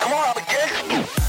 come on, I'm a gangster.